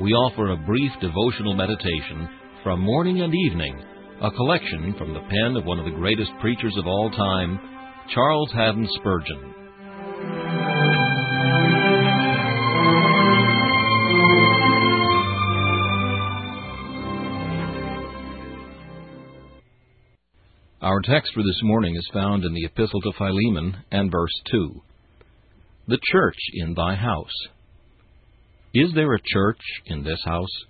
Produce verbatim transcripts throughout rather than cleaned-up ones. we offer a brief devotional meditation from Morning and Evening, a collection from the pen of one of the greatest preachers of all time, Charles Haddon Spurgeon. Our text for this morning is found in the Epistle to Philemon and verse two. The church in thy house. Is there a church in this house?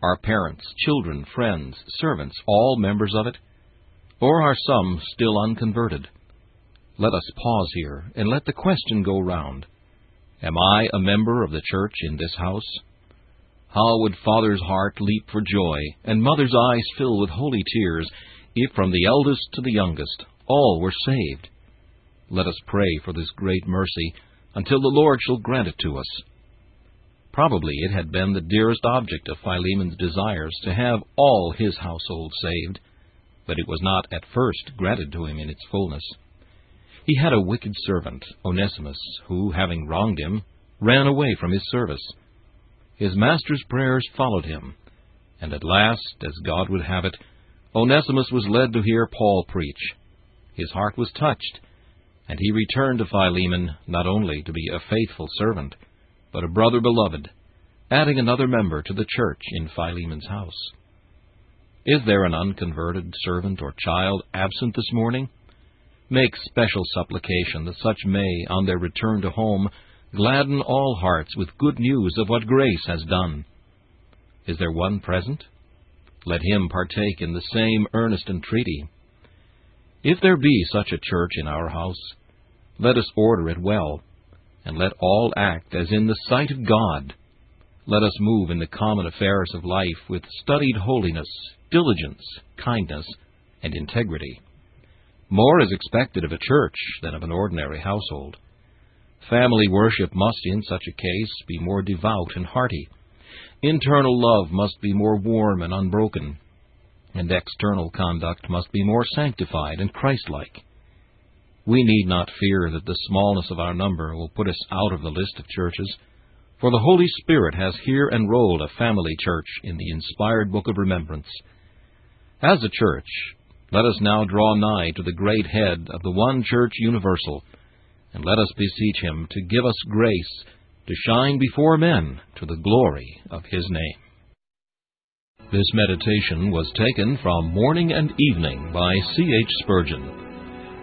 Are parents, children, friends, servants, all members of it? Or are some still unconverted? Let us pause here and let the question go round. Am I a member of the church in this house? How would father's heart leap for joy, and mother's eyes fill with holy tears, if from the eldest to the youngest all were saved? Let us pray for this great mercy until the Lord shall grant it to us. Probably it had been the dearest object of Philemon's desires to have all his household saved, but it was not at first granted to him in its fullness. He had a wicked servant, Onesimus, who, having wronged him, ran away from his service. His master's prayers followed him, and at last, as God would have it, Onesimus was led to hear Paul preach. His heart was touched, and he returned to Philemon not only to be a faithful servant, but a brother beloved, adding another member to the church in Philemon's house. Is there an unconverted servant or child absent this morning? Make special supplication that such may, on their return to home, gladden all hearts with good news of what grace has done. Is there one present? Let him partake in the same earnest entreaty. If there be such a church in our house, let us order it well, and let all act as in the sight of God. Let us move in the common affairs of life with studied holiness, diligence, kindness, and integrity. More is expected of a church than of an ordinary household. Family worship must, in such a case, be more devout and hearty. Internal love must be more warm and unbroken, and external conduct must be more sanctified and Christ-like. We need not fear that the smallness of our number will put us out of the list of churches, for the Holy Spirit has here enrolled a family church in the inspired book of remembrance. As a church, let us now draw nigh to the great head of the one church universal, and let us beseech him to give us grace to shine before men to the glory of his name. This meditation was taken from Morning and Evening by C H Spurgeon.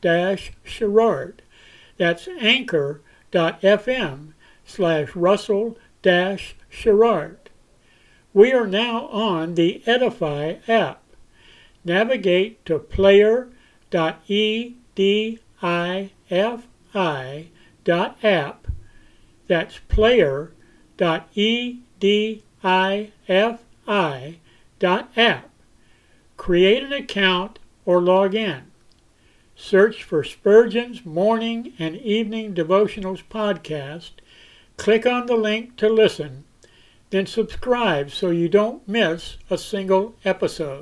dash Sherrard. That's anchor.fm slash Russell dash Sherrard. We are now on the Edify app. Navigate to player dot edifi dot app. That's player dot edifi dot app. D I F I dot app. Create an account or log in. Search for Spurgeon's Morning and Evening Devotionals podcast. Click on the link to listen, then subscribe so you don't miss a single episode.